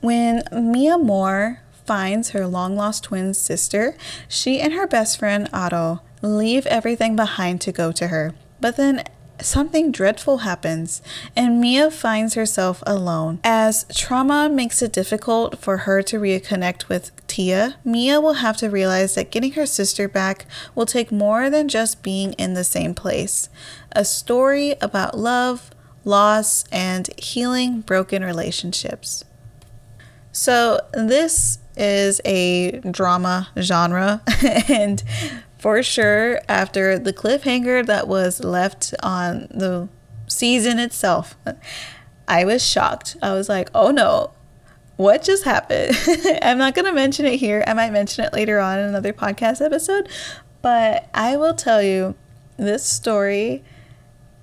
When Mia Moore finds her long-lost twin sister, she and her best friend Otto leave everything behind to go to her. But then something dreadful happens, and Mia finds herself alone. As trauma makes it difficult for her to reconnect with Tia, Mia will have to realize that getting her sister back will take more than just being in the same place. A story about love, loss, and healing broken relationships. So this is a drama genre, and for sure, after the cliffhanger that was left on the season itself, I was shocked. I was like, oh no, what just happened? I'm not going to mention it here. I might mention it later on in another podcast episode, but I will tell you, this story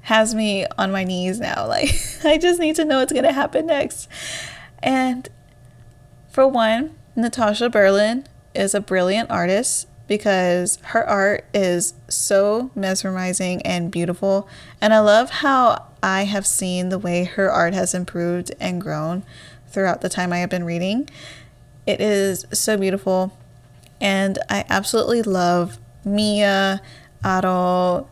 has me on my knees now. Like, I just need to know what's going to happen next. And for one, Natasha Berlin is a brilliant artist, because her art is so mesmerizing and beautiful. And I love how I have seen the way her art has improved and grown throughout the time I have been reading. It is so beautiful. And I absolutely love Mia, Otto,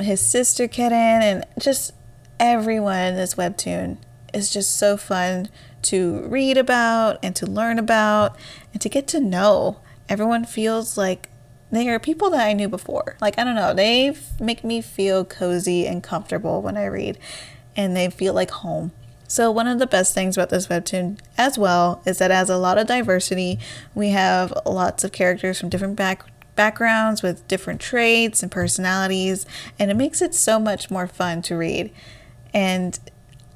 his sister Kitten, and just everyone in this webtoon. It's just so fun to read about and to learn about and to get to know. Everyone feels like they are people that I knew before. Like, I don't know, they make me feel cozy and comfortable when I read, and they feel like home. So one of the best things about this webtoon as well is that it has a lot of diversity. We have lots of characters from different backgrounds with different traits and personalities, and it makes it so much more fun to read. And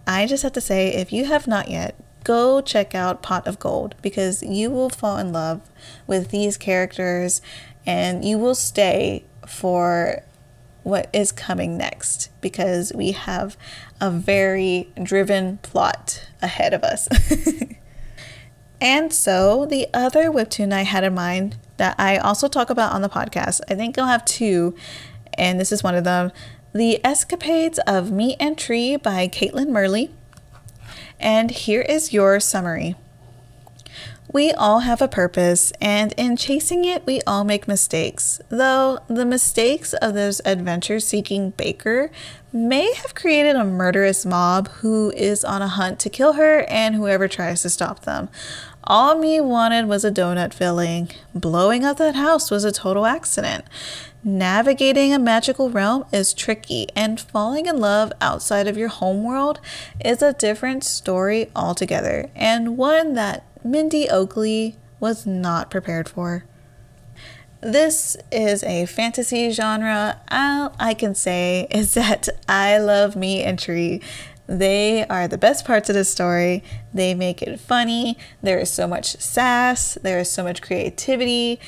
I just have to say, if you have not yet, go check out Pot of Gold, because you will fall in love with these characters and you will stay for what is coming next, because we have a very driven plot ahead of us. And so the other webtoon I had in mind that I also talk about on the podcast, I think I'll have two, and this is one of them, The Escapades of Meat and Tree by Caitlin Murley. And here is your summary. We all have a purpose, and in chasing it, we all make mistakes. Though the mistakes of this adventure-seeking baker may have created a murderous mob who is on a hunt to kill her and whoever tries to stop them. All me wanted was a donut filling. Blowing up that house was a total accident. Navigating a magical realm is tricky, and falling in love outside of your homeworld is a different story altogether, and one that Mindy Oakley was not prepared for. This is a fantasy genre. All I can say is that I love Meat and Tree. They are the best parts of the story. They make it funny. There is so much sass. There is so much creativity.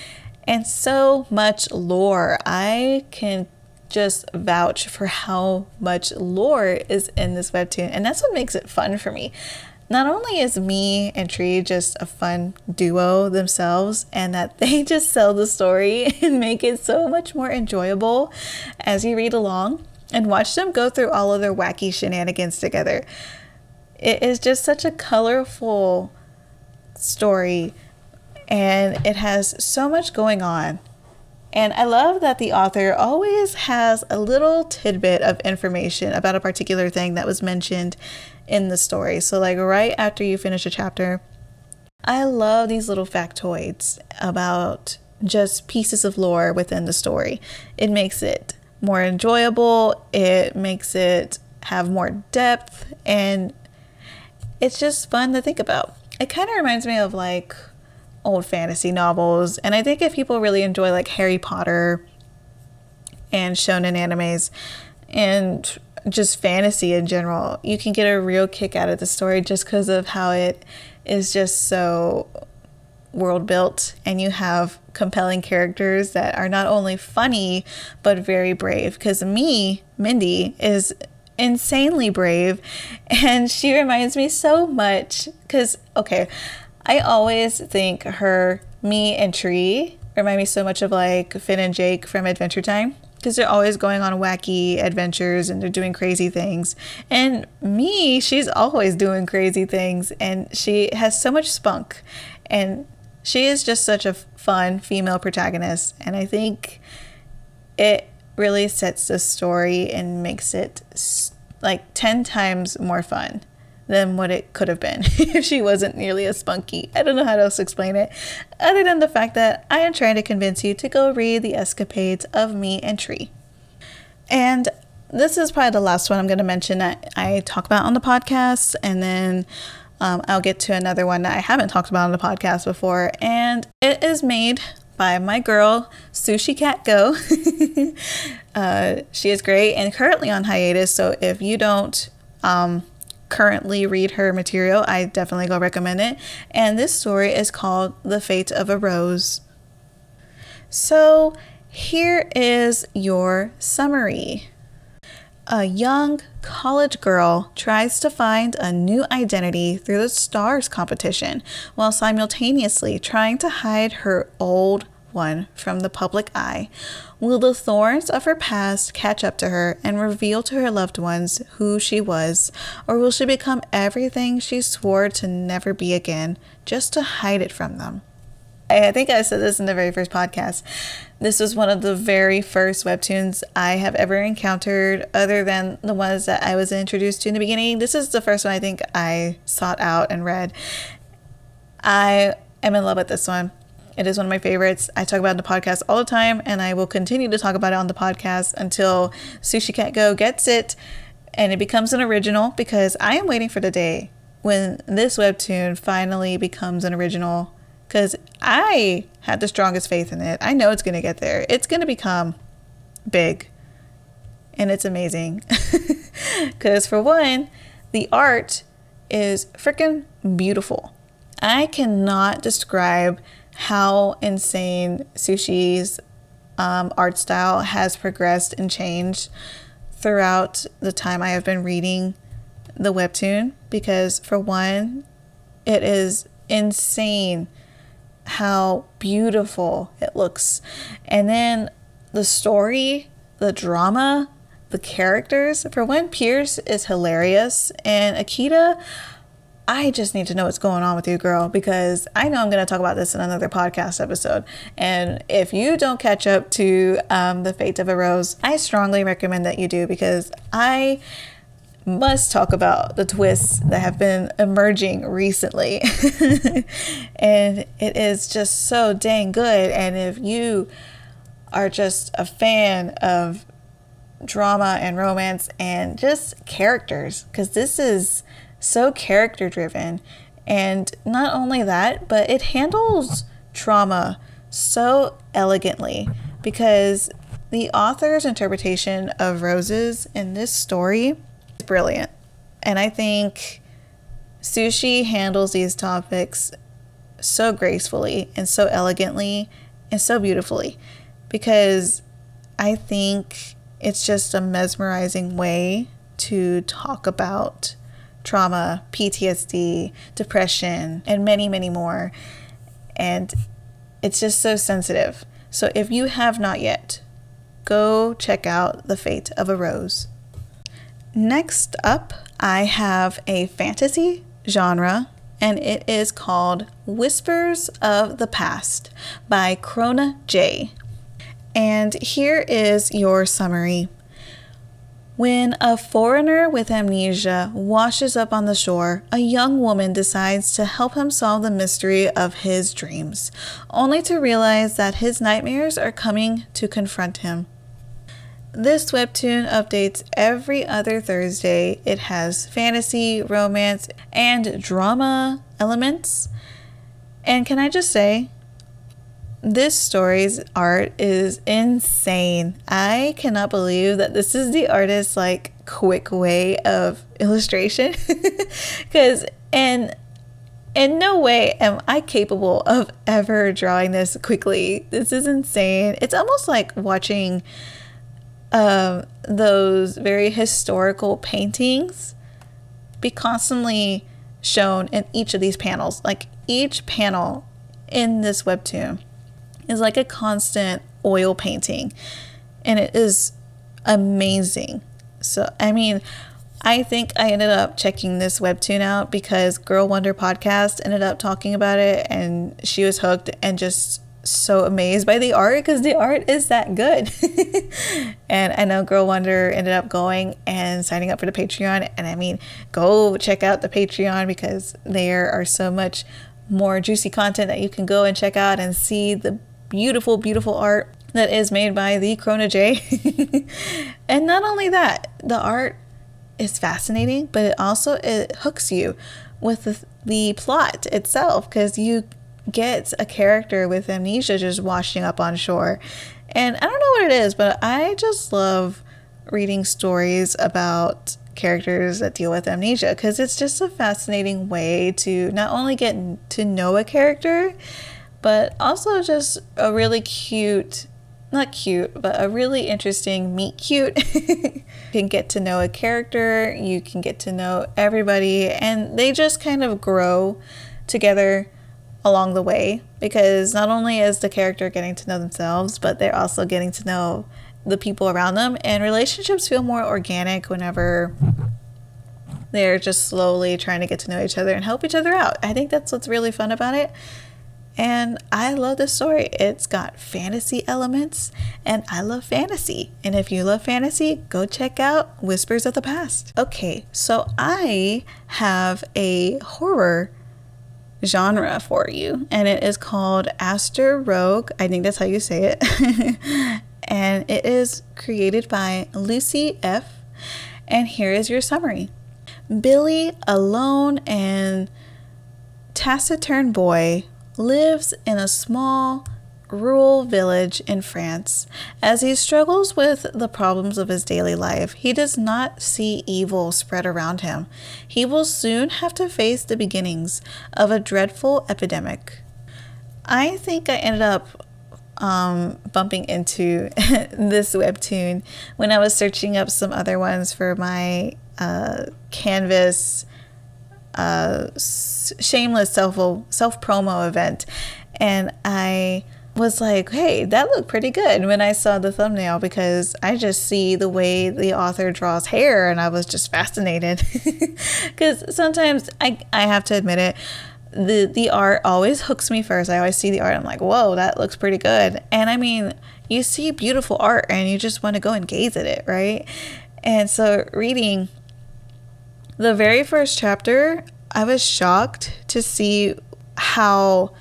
And so much lore. I can just vouch for how much lore is in this webtoon, and that's what makes it fun for me. Not only is Me and Tree just a fun duo themselves, and that they just sell the story and make it so much more enjoyable as you read along and watch them go through all of their wacky shenanigans together. It is just such a colorful story, and it has so much going on. And I love that the author always has a little tidbit of information about a particular thing that was mentioned in the story. So like right after you finish a chapter, I love these little factoids about just pieces of lore within the story. It makes it more enjoyable, it makes it have more depth, and it's just fun to think about. It kind of reminds me of like old fantasy novels, and I think if people really enjoy like Harry Potter and shonen animes and just fantasy in general, you can get a real kick out of the story just because of how it is just so world built, and you have compelling characters that are not only funny but very brave, because Mindy is insanely brave, and she reminds me so much because I always think me and Tree remind me so much of like Finn and Jake from Adventure Time, because they're always going on wacky adventures and they're doing crazy things. And she's always doing crazy things, and she has so much spunk, and she is just such a fun female protagonist. And I think it really sets the story and makes it like 10 times more fun than what it could have been if she wasn't nearly as spunky. I don't know how else to explain it other than the fact that I am trying to convince you to go read The Escapades of Me and Tree. And this is probably the last one I'm going to mention that I talk about on the podcast, and then I'll get to another one that I haven't talked about on the podcast before, and it is made by my girl Sushi Cat Go. She is great and currently on hiatus, so if you don't currently read her material, I definitely go recommend it. And this story is called The Fate of a Rose. So here is your summary. A young college girl tries to find a new identity through the stars competition while simultaneously trying to hide her old one from the public eye. Will the thorns of her past catch up to her and reveal to her loved ones who she was, or will she become everything she swore to never be again just to hide it from them? I think I said this in the very first podcast. This was one of the very first webtoons I have ever encountered, other than the ones that I was introduced to in the beginning. This is the first one I think I sought out and read. I am in love with this one. It is one of my favorites. I talk about it on the podcast all the time, and I will continue to talk about it on the podcast until Sushi Cat Go gets it and it becomes an original, because I am waiting for the day when this webtoon finally becomes an original, because I had the strongest faith in it. I know it's going to get there. It's going to become big, and it's amazing because for one, the art is freaking beautiful. I cannot describe how insane Sushi's art style has progressed and changed throughout the time I have been reading the webtoon, because for one, it is insane how beautiful it looks. And then the story, the drama, the characters. For one, Pierce is hilarious, and Akita, I just need to know what's going on with you, girl, because I know I'm going to talk about this in another podcast episode. And if you don't catch up to The Fate of a Rose, I strongly recommend that you do, because I must talk about the twists that have been emerging recently. And it is just so dang good. And if you are just a fan of drama and romance and just characters, because this is so character driven, and not only that, but it handles trauma so elegantly, because the author's interpretation of roses in this story is brilliant. And I think Sushi handles these topics so gracefully and so elegantly and so beautifully, because I think it's just a mesmerizing way to talk about trauma, PTSD, depression, and many, many more. And it's just so sensitive. So if you have not yet, go check out The Fate of a Rose. Next up, I have a fantasy genre, and it is called Whispers of the Past by Krona J. And here is your summary. When a foreigner with amnesia washes up on the shore, a young woman decides to help him solve the mystery of his dreams, only to realize that his nightmares are coming to confront him. This webtoon updates every other Thursday. It has fantasy, romance, and drama elements. And can I just say, this story's art is insane. I cannot believe that this is the artist's like quick way of illustration. Because in no way am I capable of ever drawing this quickly. This is insane. It's almost like watching those very historical paintings be constantly shown in each of these panels. Like each panel in this webtoon is like a constant oil painting, and it is amazing. So I mean, I think I ended up checking this webtoon out because Girl Wonder Podcast ended up talking about it, and she was hooked and just so amazed by the art because the art is that good. And I know Girl Wonder ended up going and signing up for the Patreon, and I mean, go check out the Patreon because there are so much more juicy content that you can go and check out and see the beautiful, beautiful art that is made by the Corona J. And not only that, the art is fascinating, but it also hooks you with the plot itself because you get a character with amnesia just washing up on shore. And I don't know what it is, but I just love reading stories about characters that deal with amnesia because it's just a fascinating way to not only get to know a character, but also just a really really interesting meet cute. You can get to know a character, you can get to know everybody, and they just kind of grow together along the way because not only is the character getting to know themselves, but they're also getting to know the people around them, and relationships feel more organic whenever they're just slowly trying to get to know each other and help each other out. I think that's what's really fun about it, and I love this story. It's got fantasy elements, and I love fantasy, and if you love fantasy, go check out Whispers of the Past. Okay, so I have a horror genre for you, and it is called Aster Rogue. I think that's how you say it. And it is created by Lucy F. And here is your summary. Billy, a lone and taciturn boy, lives in a small rural village in France. As he struggles with the problems of his daily life, he does not see evil spread around him. He will soon have to face the beginnings of a dreadful epidemic. I think I ended up bumping into this webtoon when I was searching up some other ones for my Canvas shameless self-promo event, and I was like, hey, that looked pretty good when I saw the thumbnail because I just see the way the author draws hair, and I was just fascinated because sometimes I have to admit it, the art always hooks me first. I always see the art, I'm like, whoa, that looks pretty good. And I mean, you see beautiful art and you just want to go and gaze at it, right? And so reading the very first chapter, I was shocked to see how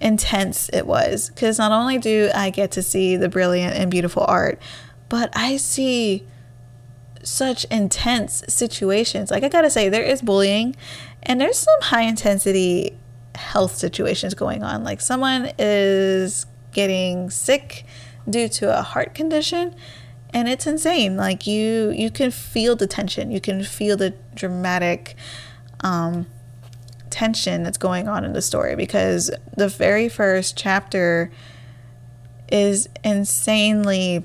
intense it was because not only do I get to see the brilliant and beautiful art, but I see such intense situations. Like, I gotta say, there is bullying and there's some high intensity health situations going on. Like, someone is getting sick due to a heart condition, and it's insane. Like, you can feel the tension, you can feel the dramatic tension that's going on in the story because the very first chapter is insanely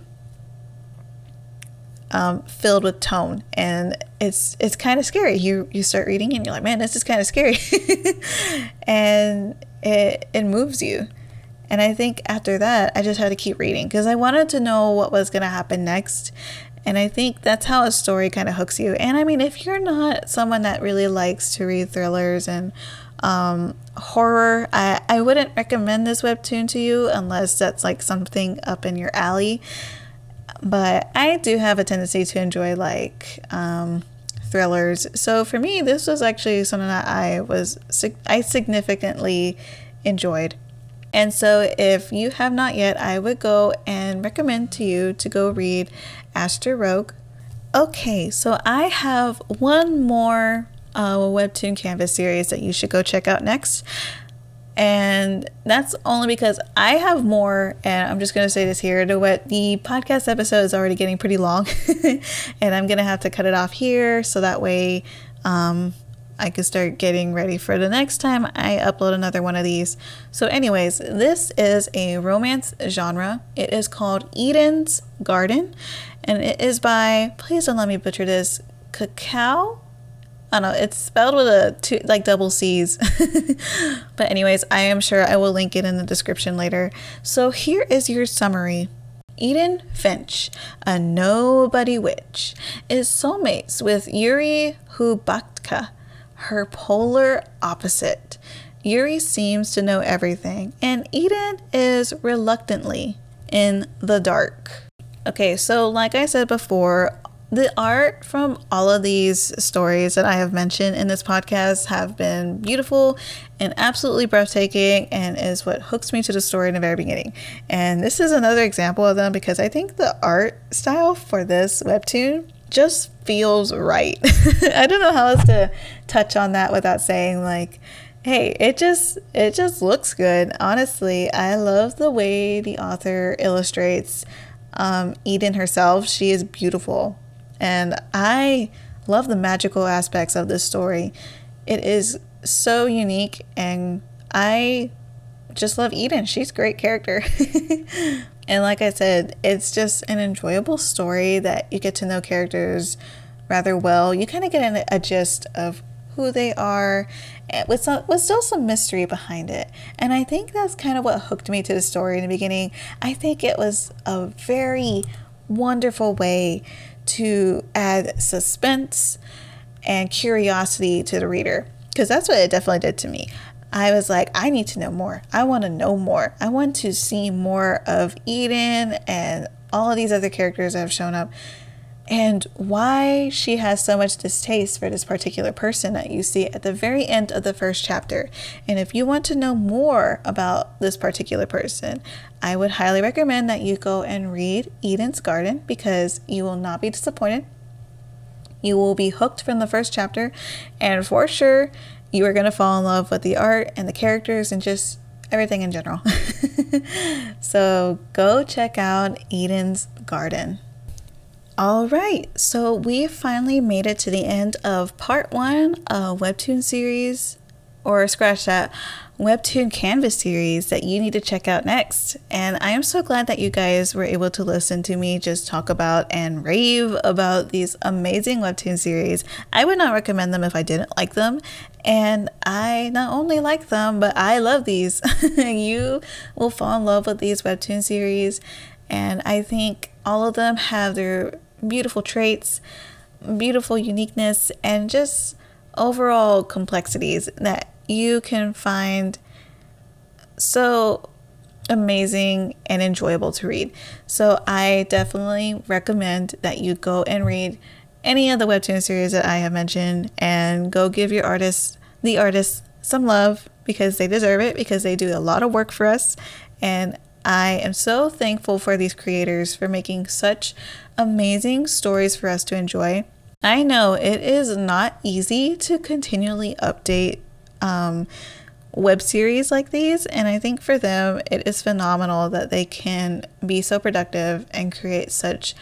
filled with tone, and it's kind of scary. You start reading and you're like, man, this is kind of scary. And it moves you, and I think after that I just had to keep reading because I wanted to know what was going to happen next. And I think that's how a story kind of hooks you. And I mean, if you're not someone that really likes to read thrillers and horror, I wouldn't recommend this webtoon to you unless that's like something up in your alley. But I do have a tendency to enjoy like thrillers. So for me, this was actually something that I significantly enjoyed. And so if you have not yet, I would go and recommend to you to go read Aster Rogue. Okay, so I have one more Webtoon Canvas series that you should go check out next. And that's only because I have more, and I'm just going to say this here, the podcast episode is already getting pretty long and I'm going to have to cut it off here so that way I can start getting ready for the next time I upload another one of these. So anyways, this is a romance genre. It is called Eden's Garden, and it is by, please don't let me butcher this, Cacao? I don't know, it's spelled with two like double C's. But anyways, I am sure I will link it in the description later. So here is your summary. Eden Finch, a nobody witch, is soulmates with Yuri Hubatka, her polar opposite. Yuri seems to know everything, and Eden is reluctantly in the dark. Okay, so like I said before, the art from all of these stories that I have mentioned in this podcast have been beautiful and absolutely breathtaking, and is what hooks me to the story in the very beginning. And this is another example of them because I think the art style for this webtoon just feels right. I don't know how else to touch on that without saying like, hey, it just looks good. Honestly, I love the way the author illustrates Eden herself. She is beautiful. And I love the magical aspects of this story. It is so unique, and I just love Eden. She's a great character. And like I said, it's just an enjoyable story that you get to know characters rather well. You kind of get a gist of who they are, with still some mystery behind it. And I think that's kind of what hooked me to the story in the beginning. I think it was a very wonderful way to add suspense and curiosity to the reader, because that's what it definitely did to me. I was like, I need to know more. I want to know more. I want to see more of Eden and all of these other characters that have shown up, and why she has so much distaste for this particular person that you see at the very end of the first chapter. And if you want to know more about this particular person, I would highly recommend that you go and read Eden's Garden, because you will not be disappointed. You will be hooked from the first chapter, and for sure you are going to fall in love with the art and the characters and just everything in general. So go check out Eden's Garden. All right, so we finally made it to the end of part one of Webtoon series, or scratch that, Webtoon Canvas series that you need to check out next. And I am so glad that you guys were able to listen to me just talk about and rave about these amazing Webtoon series. I would not recommend them if I didn't like them. And I not only like them, but I love these. You will fall in love with these Webtoon series. And I think all of them have their beautiful traits, beautiful uniqueness, and just overall complexities that you can find so amazing and enjoyable to read. So I definitely recommend that you go and read any of the webtoon series that I have mentioned, and go give the artists some love, because they deserve it, because they do a lot of work for us. And I am so thankful for these creators for making such amazing stories for us to enjoy. I know it is not easy to continually update web series like these, and I think for them it is phenomenal that they can be so productive and create such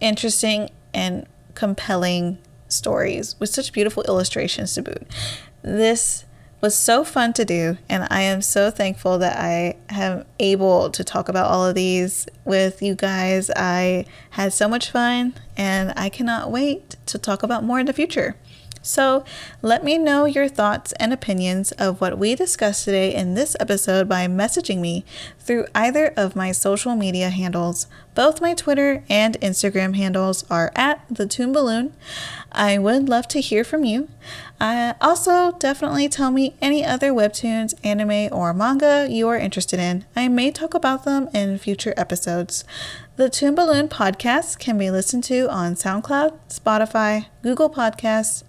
interesting and compelling stories with such beautiful illustrations to boot. This was so fun to do, and I am so thankful that I am able to talk about all of these with you guys. I had so much fun, and I cannot wait to talk about more in the future. So let me know your thoughts and opinions of what we discussed today in this episode by messaging me through either of my social media handles. Both my Twitter and Instagram handles are at the Toon Balloon. I would love to hear from you. Also, definitely tell me any other webtoons, anime, or manga you are interested in. I may talk about them in future episodes. The Toon Balloon Podcast can be listened to on SoundCloud, Spotify, Google Podcasts,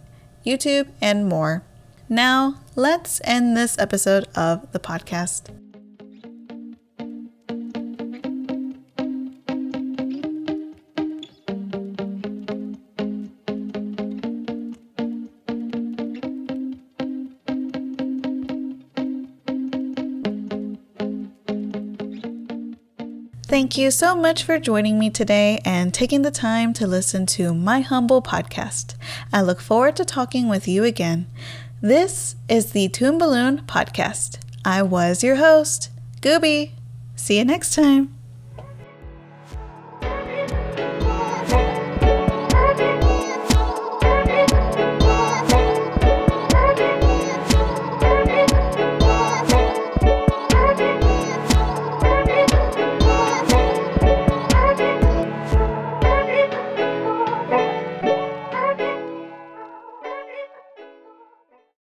YouTube, and more. Now, let's end this episode of the podcast. Thank you so much for joining me today and taking the time to listen to my humble podcast. I look forward to talking with you again. This is the Toon Balloon Podcast. I was your host, Gooby. See you next time.